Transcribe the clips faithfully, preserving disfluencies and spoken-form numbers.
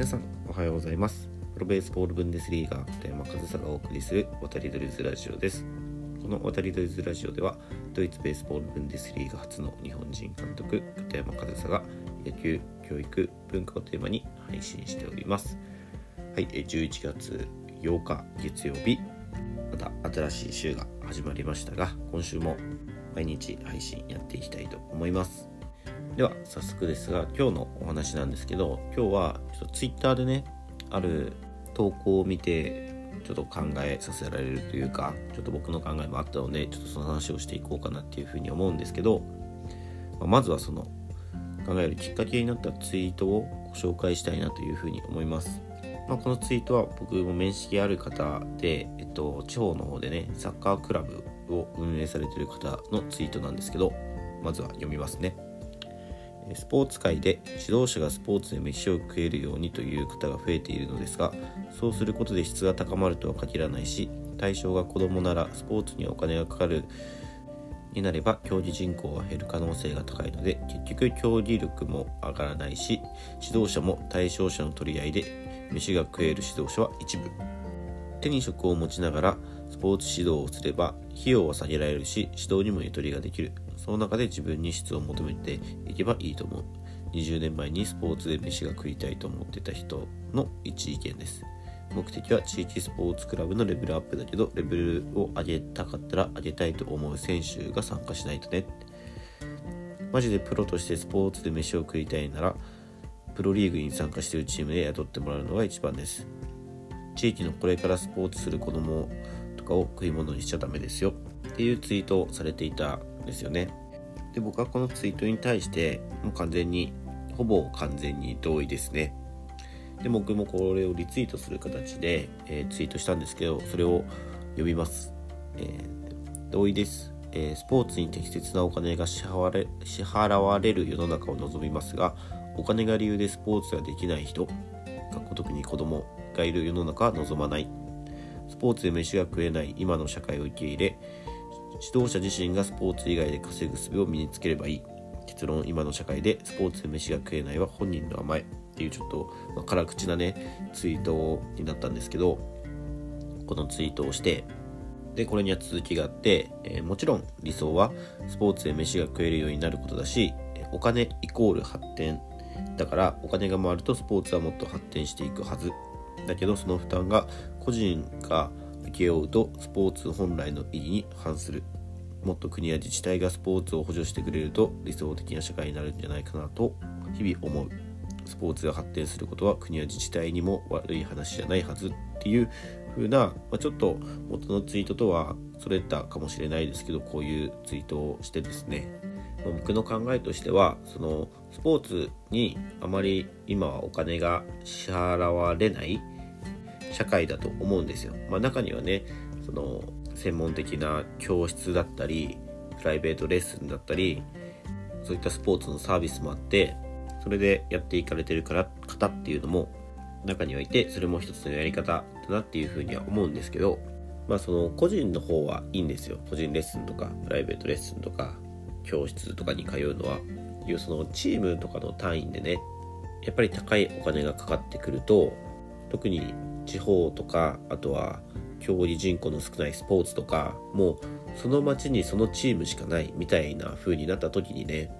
皆さんおはようございます。プロベースボールブンデスリーガー片山和沙がお送りする渡り鳥ズラジオです。この渡り鳥ズラジオではドイツベースボールブンデスリーガ初の日本人監督片山和沙が野球、教育、文化をテーマに配信しております。はい、じゅういちがつようか月曜日、また新しい週が始まりましたが、今週も毎日配信やっていきたいと思います。では早速ですが、今日のお話なんですけど、今日はちょっとツイッターでね、ある投稿を見てちょっと考えさせられるというか、ちょっと僕の考えもあったので、ちょっとその話をしていこうかなっていうふうに思うんですけど、まずはその考えるきっかけになったツイートをご紹介したいなというふうに思います。まあ、このツイートは僕も面識ある方で、えっと、地方の方でね、サッカークラブを運営されている方のツイートなんですけど、まずは読みますね。スポーツ界で指導者がスポーツで飯を食えるようにという方が増えているのですが、そうすることで質が高まるとは限らないし、対象が子どもならスポーツにお金がかかるになれば競技人口は減る可能性が高いので、結局競技力も上がらないし、指導者も対象者の取り合いで飯が食える指導者は一部。手に職を持ちながらスポーツ指導をすれば費用は下げられるし、指導にもゆとりができる。その中で自分に質を求めていけばいいと思う。にじゅうねんまえにスポーツで飯が食いたいと思ってた人の一意見です。目的は地域スポーツクラブのレベルアップだけど、レベルを上げたかったら上げたいと思う選手が参加しないとね。マジでプロとしてスポーツで飯を食いたいなら、プロリーグに参加しているチームで雇ってもらうのが一番です。地域のこれからスポーツする子どもとかを食い物にしちゃダメですよっていうツイートをされていたんですよね。で、僕はこのツイートに対してもう完全にほぼ完全に同意ですね。で、僕もこれをリツイートする形で、えー、ツイートしたんですけど、それを呼びます。えー、同意です、えー。スポーツに適切なお金が支払われ、支払われる世の中を望みますが、お金が理由でスポーツができない人、特に子供がいる世の中は望まない。スポーツで飯が食えない今の社会を受け入れ、指導者自身がスポーツ以外で稼ぐ術を身につければいい。結論、今の社会でスポーツで飯が食えないは本人の甘えっていう、ちょっと、まあ、辛口なねツイートになったんですけど、このツイートをして、でこれには続きがあって、えー、もちろん理想はスポーツで飯が食えるようになることだし、お金イコール発展だから、お金が回るとスポーツはもっと発展していくはずだけど、その負担が個人が受け負うとスポーツ本来の意義に反する。もっと国や自治体がスポーツを補助してくれると理想的な社会になるんじゃないかなと日々思う。スポーツが発展することは国や自治体にも悪い話じゃないはずっていう風な、まあ、ちょっと元のツイートとはそれたかもしれないですけど、こういうツイートをしてですね、僕の考えとしては、そのスポーツにあまり今はお金が支払われない社会だと思うんですよ。まあ、中にはね、その専門的な教室だったり、プライベートレッスンだったり、そういったスポーツのサービスもあって、それでやっていかれてるから方っていうのも中にはいて、それも一つのやり方だなっていうふうには思うんですけど、まあその個人の方はいいんですよ。個人レッスンとかプライベートレッスンとか教室とかに通うのは、いうそのチームとかの単位でね、やっぱり高いお金がかかってくると、特に地方とか、あとは競技人口の少ないスポーツとか、もうその町にそのチームしかないみたいな風になった時にね、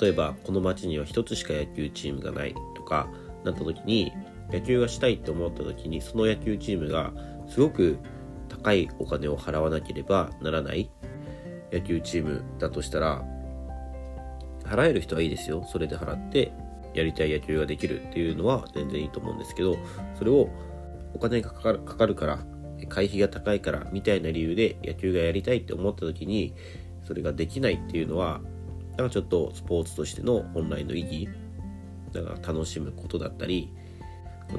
例えばこの町には一つしか野球チームがないとかなった時に、野球がしたいって思った時に、その野球チームがすごく高いお金を払わなければならない野球チームだとしたら、払える人はいいですよ。それで払ってやりたい野球ができるっていうのは全然いいと思うんですけど、それをお金がかかる、かかるから、会費が高いからみたいな理由で野球がやりたいって思った時にそれができないっていうのは、なんかちょっとスポーツとしての本来の意義、だから楽しむことだったり、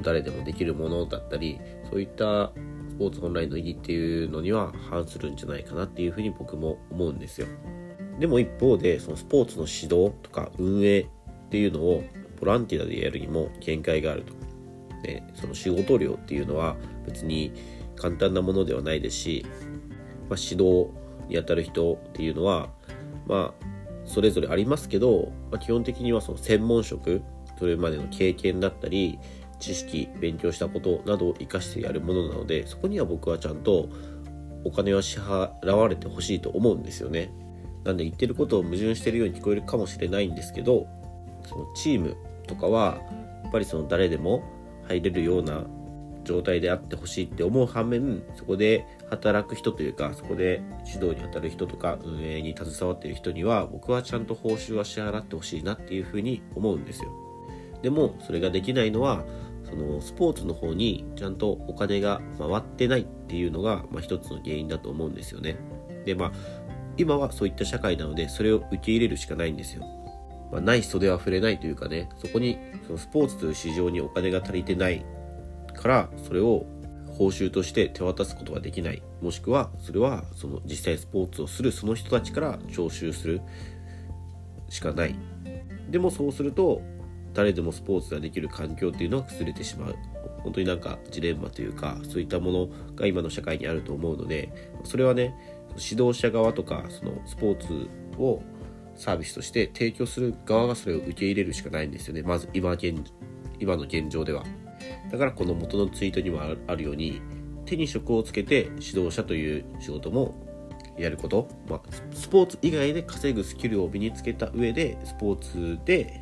誰でもできるものだったり、そういったスポーツ本来の意義っていうのには反するんじゃないかなっていうふうに僕も思うんですよ。でも一方で、そのスポーツの指導とか運営っていうのをボランティアでやるにも限界があると。で、その仕事量っていうのは別に簡単なものではないですし、まあ、指導にあたる人っていうのはまあそれぞれありますけど、まあ、基本的にはその専門職、それまでの経験だったり知識、勉強したことなどを生かしてやるものなので、そこには僕はちゃんとお金は支払われてほしいと思うんですよね。なんで言ってることを矛盾してるように聞こえるかもしれないんですけど、そのチームとかはやっぱりその誰でも入れるような状態であってほしいって思う反面、そこで働く人というか、そこで指導に当たる人とか運営に携わっている人には僕はちゃんと報酬は支払ってほしいなっていうふうに思うんですよ。でもそれができないのは、そのスポーツの方にちゃんとお金が回ってないっていうのが、まあ、一つの原因だと思うんですよね。でまあ今はそういった社会なので、それを受け入れるしかないんですよ。まあ、ない袖は触れないというかね、そこにそのスポーツという市場にお金が足りてないから、それを報酬として手渡すことができない。もしくはそれはその実際スポーツをするその人たちから徴収するしかない。でもそうすると誰でもスポーツができる環境っていうのは崩れてしまう。本当になんかジレンマというか、そういったものが今の社会にあると思うので、それはね、指導者側とかそのスポーツをサービスとして提供する側がそれを受け入れるしかないんですよね。まず今現今の現状では。だからこの元のツイートにもあるように、手に職をつけて指導者という仕事もやること、まあ、スポーツ以外で稼ぐスキルを身につけた上でスポーツで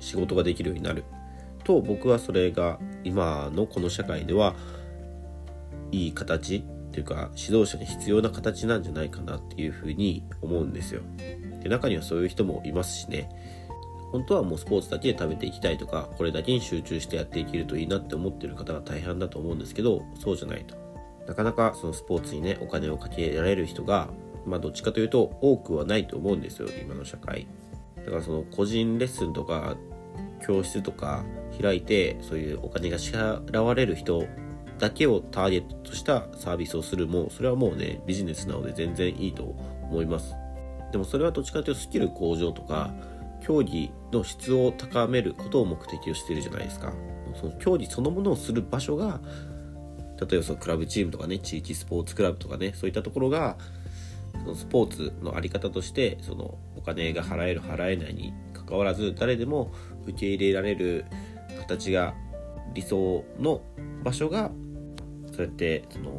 仕事ができるようになると、僕はそれが今のこの社会ではいい形というか、指導者に必要な形なんじゃないかなっていうふうに思うんですよ。で中にはそういう人もいますしね、本当はもうスポーツだけで食べていきたいとか、これだけに集中してやっていけるといいなって思ってる方が大半だと思うんですけど、そうじゃないとなかなかそのスポーツにねお金をかけられる人が、まあどっちかというと多くはないと思うんですよ、今の社会。だからその個人レッスンとか教室とか開いて、そういうお金が支払われる人だけをターゲットとしたサービスをする、もうそれはもうねビジネスなので全然いいと思います。でもそれはどっちかというとスキル向上とか競技の質を高めることを目的をしているじゃないですか。その競技そのものをする場所が、例えばそのクラブチームとかね、地域スポーツクラブとかね、そういったところがそのスポーツの在り方として、そのお金が払える払えないにかかわらず誰でも受け入れられる形が理想の場所が、そうやってその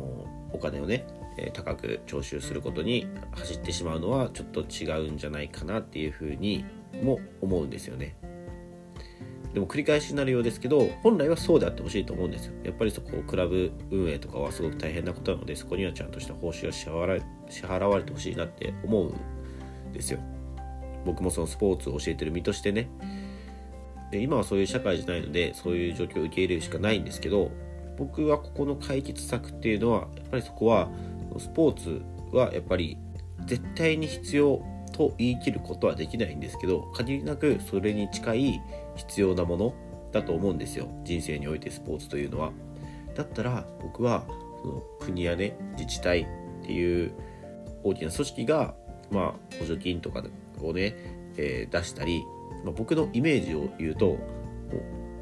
お金をね高く徴収することに走ってしまうのはちょっと違うんじゃないかなっていうふうにも思うんですよね。でも繰り返しになるようですけど、本来はそうであってほしいと思うんですよ。やっぱりそこクラブ運営とかはすごく大変なことなので、そこにはちゃんとした報酬が支払、支払われてほしいなって思うんですよ。僕もそのスポーツを教えてる身としてね。で今はそういう社会じゃないので、そういう状況を受け入れるしかないんですけど、僕はここの解決策っていうのはやっぱりそこはスポーツはやっぱり絶対に必要と言い切ることはできないんですけど、限りなくそれに近い必要なものだと思うんですよ、人生においてスポーツというのは。だったら僕はその国やね、自治体っていう大きな組織が、まあ補助金とかをね、えー、出したり、まあ、僕のイメージを言うと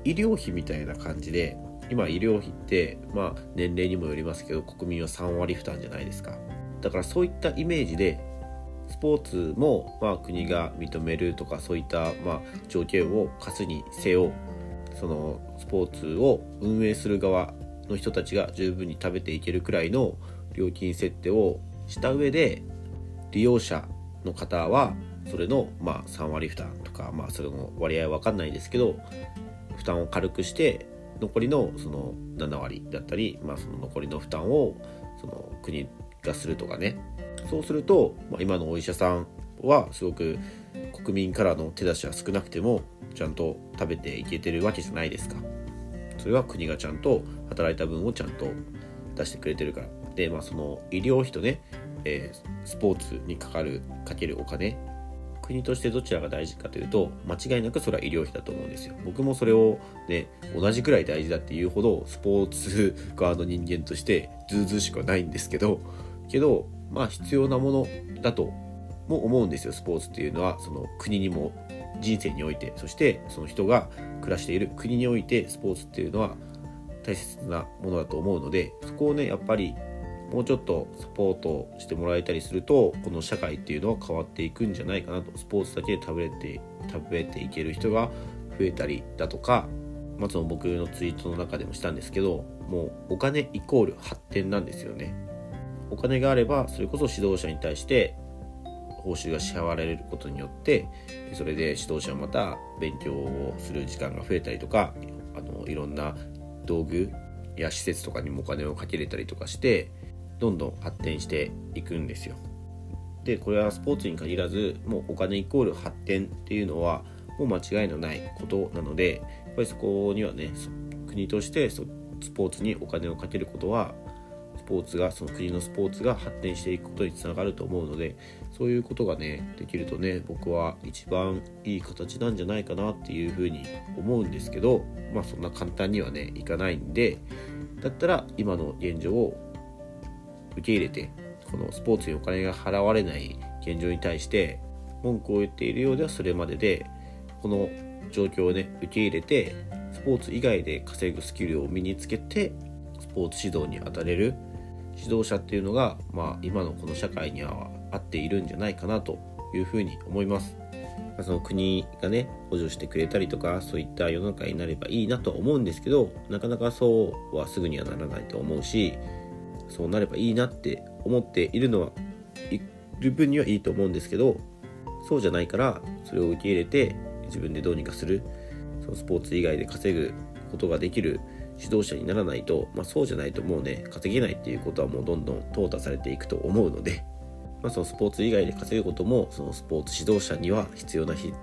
医療費みたいな感じで、今医療費ってまあ年齢にもよりますけど国民はさんわり負担じゃないですか。だからそういったイメージでスポーツもまあ国が認めるとか、そういったまあ条件を課すにせよ、そのスポーツを運営する側の人たちが十分に食べていけるくらいの料金設定をした上で、利用者の方はそれのまあさんわり負担とか、まあそれの割合は分かんないですけど、負担を軽くして残りのそのななわりだったり、まあその残りの負担をその国がするとかね。そうすると、まあ、今のお医者さんはすごく国民からの手出しは少なくてもちゃんと食べていけてるわけじゃないですか。それは国がちゃんと働いた分をちゃんと出してくれてるから。で、まあその医療費とね、えー、スポーツにかかるかけるお金、国としてどちらが大事かというと、間違いなくそれは医療費だと思うんですよ。僕もそれをね、同じくらい大事だっていうほどスポーツ側の人間としてずうずうしくはないんですけど、けどまあ必要なものだとも思うんですよ。スポーツっていうのはその国にも人生において、そしてその人が暮らしている国においてスポーツっていうのは大切なものだと思うので、そこをねやっぱりもうちょっとサポートしてもらえたりすると、この社会っていうのは変わっていくんじゃないかなと。スポーツだけで食べて、食べていける人が増えたりだとか、まあ、その僕のツイートの中でもしたんですけど、もうお金イコール発展なんですよね。お金があればそれこそ指導者に対して報酬が支払われることによって、それで指導者はまた勉強をする時間が増えたりとか、あのいろんな道具や施設とかにもお金をかけれたりとかして、どんどん発展していくんですよ。でこれはスポーツに限らず、もうお金イコール発展っていうのはもう間違いのないことなので、やっぱりそこにはね、国としてスポーツにお金をかけることは、スポーツがその国のスポーツが発展していくことにつながると思うので、そういうことがねできるとね、僕は一番いい形なんじゃないかなっていうふうに思うんですけど、まあそんな簡単にはねいかないんで、だったら今の現状を受け入れて、このスポーツにお金が払われない現状に対して文句を言っているようではそれまでで、この状況をね受け入れて、スポーツ以外で稼ぐスキルを身につけてスポーツ指導に当たれる指導者っていうのが、まあ、今のこの社会には合っているんじゃないかなというふうに思います。その国がね補助してくれたりとか、そういった世の中になればいいなと思うんですけど、なかなかそうはすぐにはならないと思うし、そうなればいいなって思っているのはいる分にはいいと思うんですけど、そうじゃないからそれを受け入れて自分でどうにかする、そのスポーツ以外で稼ぐことができる指導者にならないと、まあ、そうじゃないともうね稼げないっていうことはもうどんどん淘汰されていくと思うので、まあ、そのスポーツ以外で稼ぐこともそのスポーツ指導者には必要な必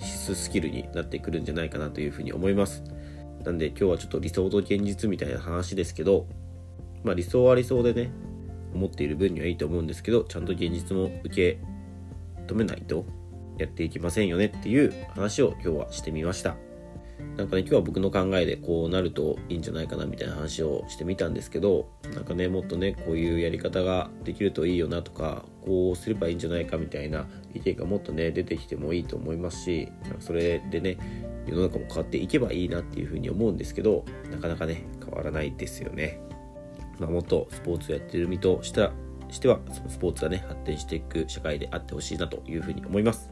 須スキルになってくるんじゃないかなというふうに思います。なんで今日はちょっと理想と現実みたいな話ですけど、まあ、理想は理想でね思っている分にはいいと思うんですけど、ちゃんと現実も受け止めないとやっていきませんよねっていう話を今日はしてみました。なんかね、今日は僕の考えでこうなるといいんじゃないかなみたいな話をしてみたんですけど、なんかねもっとねこういうやり方ができるといいよなとか、こうすればいいんじゃないかみたいな意見がもっとね出てきてもいいと思いますし、なんかそれでね世の中も変わっていけばいいなっていうふうに思うんですけど、なかなかね変わらないですよね。まあ、もっとスポーツをやっている身としたしては、そのスポーツがね発展していく社会であってほしいなというふうに思います。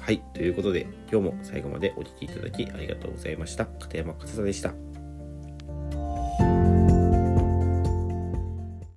はい、ということで今日も最後までお聞きいただきありがとうございました。片山かささでした。